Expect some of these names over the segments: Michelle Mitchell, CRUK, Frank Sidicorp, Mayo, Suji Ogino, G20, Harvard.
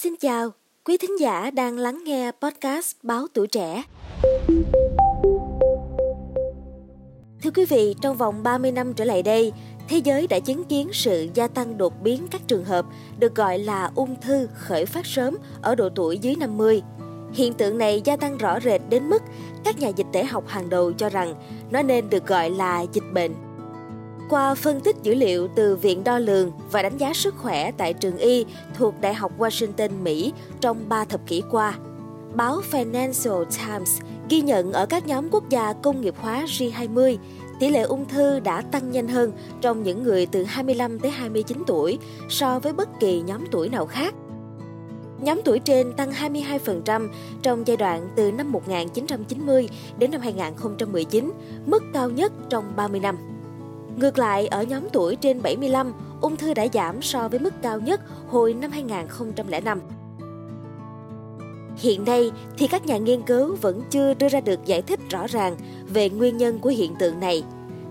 Xin chào, quý thính giả đang lắng nghe podcast Báo Tuổi Trẻ. Thưa quý vị, trong vòng 30 năm trở lại đây, thế giới đã chứng kiến sự gia tăng đột biến các trường hợp được gọi là ung thư khởi phát sớm ở độ tuổi dưới 50. Hiện tượng này gia tăng rõ rệt đến mức các nhà dịch tễ học hàng đầu cho rằng nó nên được gọi là dịch bệnh. Qua phân tích dữ liệu từ Viện Đo lường và Đánh giá Sức khỏe tại trường Y thuộc Đại học Washington, Mỹ trong 3 thập kỷ qua, báo Financial Times ghi nhận ở các nhóm quốc gia công nghiệp hóa G20, tỷ lệ ung thư đã tăng nhanh hơn trong những người từ 25 tới 29 tuổi so với bất kỳ nhóm tuổi nào khác. Nhóm tuổi trên tăng 22% trong giai đoạn từ năm 1990 đến năm 2019, mức cao nhất trong 30 năm. Ngược lại, ở nhóm tuổi trên 75, ung thư đã giảm so với mức cao nhất hồi năm 2005. Hiện nay thì các nhà nghiên cứu vẫn chưa đưa ra được giải thích rõ ràng về nguyên nhân của hiện tượng này,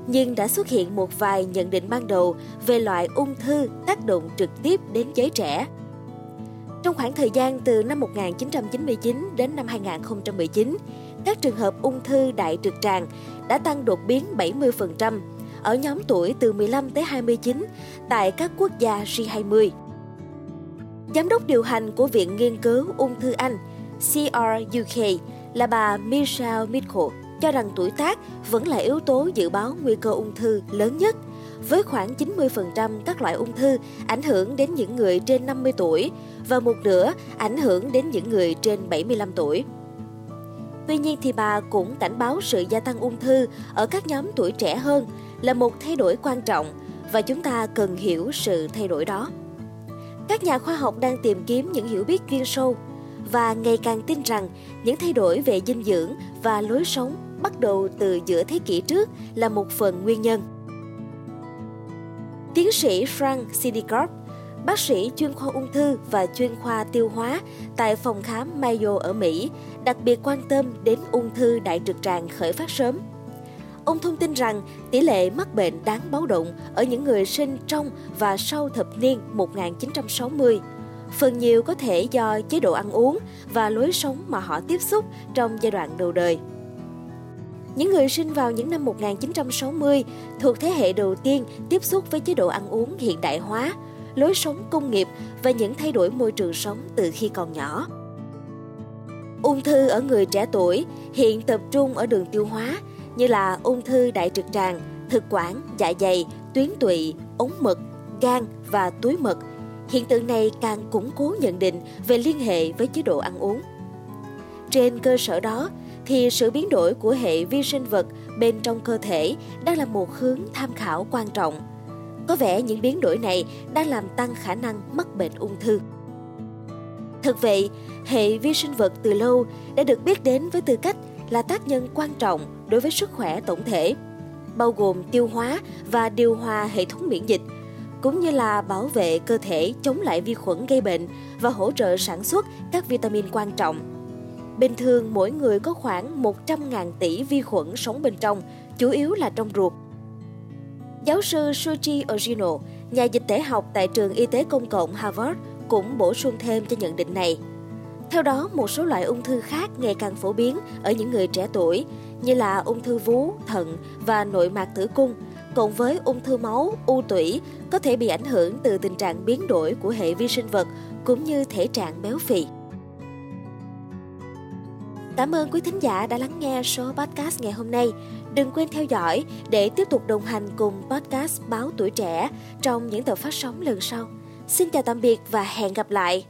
nhưng đã xuất hiện một vài nhận định ban đầu về loại ung thư tác động trực tiếp đến giới trẻ. Trong khoảng thời gian từ năm 1999 đến năm 2019, các trường hợp ung thư đại trực tràng đã tăng đột biến 70% ở nhóm tuổi từ 15 tới 29 tại các quốc gia G20. Giám đốc điều hành của Viện Nghiên cứu Ung thư Anh CRUK là bà Michelle Mitchell cho rằng tuổi tác vẫn là yếu tố dự báo nguy cơ ung thư lớn nhất, với khoảng 90% các loại ung thư ảnh hưởng đến những người trên 50 tuổi và một nửa ảnh hưởng đến những người trên 75 tuổi. Tuy nhiên thì bà cũng cảnh báo sự gia tăng ung thư ở các nhóm tuổi trẻ hơn là một thay đổi quan trọng và chúng ta cần hiểu sự thay đổi đó. Các nhà khoa học đang tìm kiếm những hiểu biết chuyên sâu và ngày càng tin rằng những thay đổi về dinh dưỡng và lối sống bắt đầu từ giữa thế kỷ trước là một phần nguyên nhân. Tiến sĩ Frank Sidicorp, bác sĩ chuyên khoa ung thư và chuyên khoa tiêu hóa tại phòng khám Mayo ở Mỹ, đặc biệt quan tâm đến ung thư đại trực tràng khởi phát sớm. Ông thông tin rằng tỷ lệ mắc bệnh đáng báo động ở những người sinh trong và sau thập niên 1960, phần nhiều có thể do chế độ ăn uống và lối sống mà họ tiếp xúc trong giai đoạn đầu đời. Những người sinh vào những năm 1960 thuộc thế hệ đầu tiên tiếp xúc với chế độ ăn uống hiện đại hóa, lối sống công nghiệp và những thay đổi môi trường sống từ khi còn nhỏ. Ung thư ở người trẻ tuổi hiện tập trung ở đường tiêu hóa, như là ung thư đại trực tràng, thực quản, dạ dày, tuyến tụy, ống mật, gan và túi mật. Hiện tượng này càng củng cố nhận định về liên hệ với chế độ ăn uống. Trên cơ sở đó, thì sự biến đổi của hệ vi sinh vật bên trong cơ thể đang là một hướng tham khảo quan trọng. Có vẻ những biến đổi này đang làm tăng khả năng mắc bệnh ung thư. Thực vậy, hệ vi sinh vật từ lâu đã được biết đến với tư cách là tác nhân quan trọng đối với sức khỏe tổng thể, bao gồm tiêu hóa và điều hòa hệ thống miễn dịch, cũng như là bảo vệ cơ thể chống lại vi khuẩn gây bệnh và hỗ trợ sản xuất các vitamin quan trọng. Bình thường, mỗi người có khoảng 100.000 tỷ vi khuẩn sống bên trong, chủ yếu là trong ruột. Giáo sư Suji Ogino, nhà dịch tễ học tại trường Y tế công cộng Harvard, cũng bổ sung thêm cho nhận định này. Theo đó, một số loại ung thư khác ngày càng phổ biến ở những người trẻ tuổi, như là ung thư vú, thận và nội mạc tử cung, cộng với ung thư máu, u tủy có thể bị ảnh hưởng từ tình trạng biến đổi của hệ vi sinh vật cũng như thể trạng béo phì. Cảm ơn quý thính giả đã lắng nghe số podcast ngày hôm nay. Đừng quên theo dõi để tiếp tục đồng hành cùng podcast Báo Tuổi Trẻ trong những tập phát sóng lần sau. Xin chào tạm biệt và hẹn gặp lại!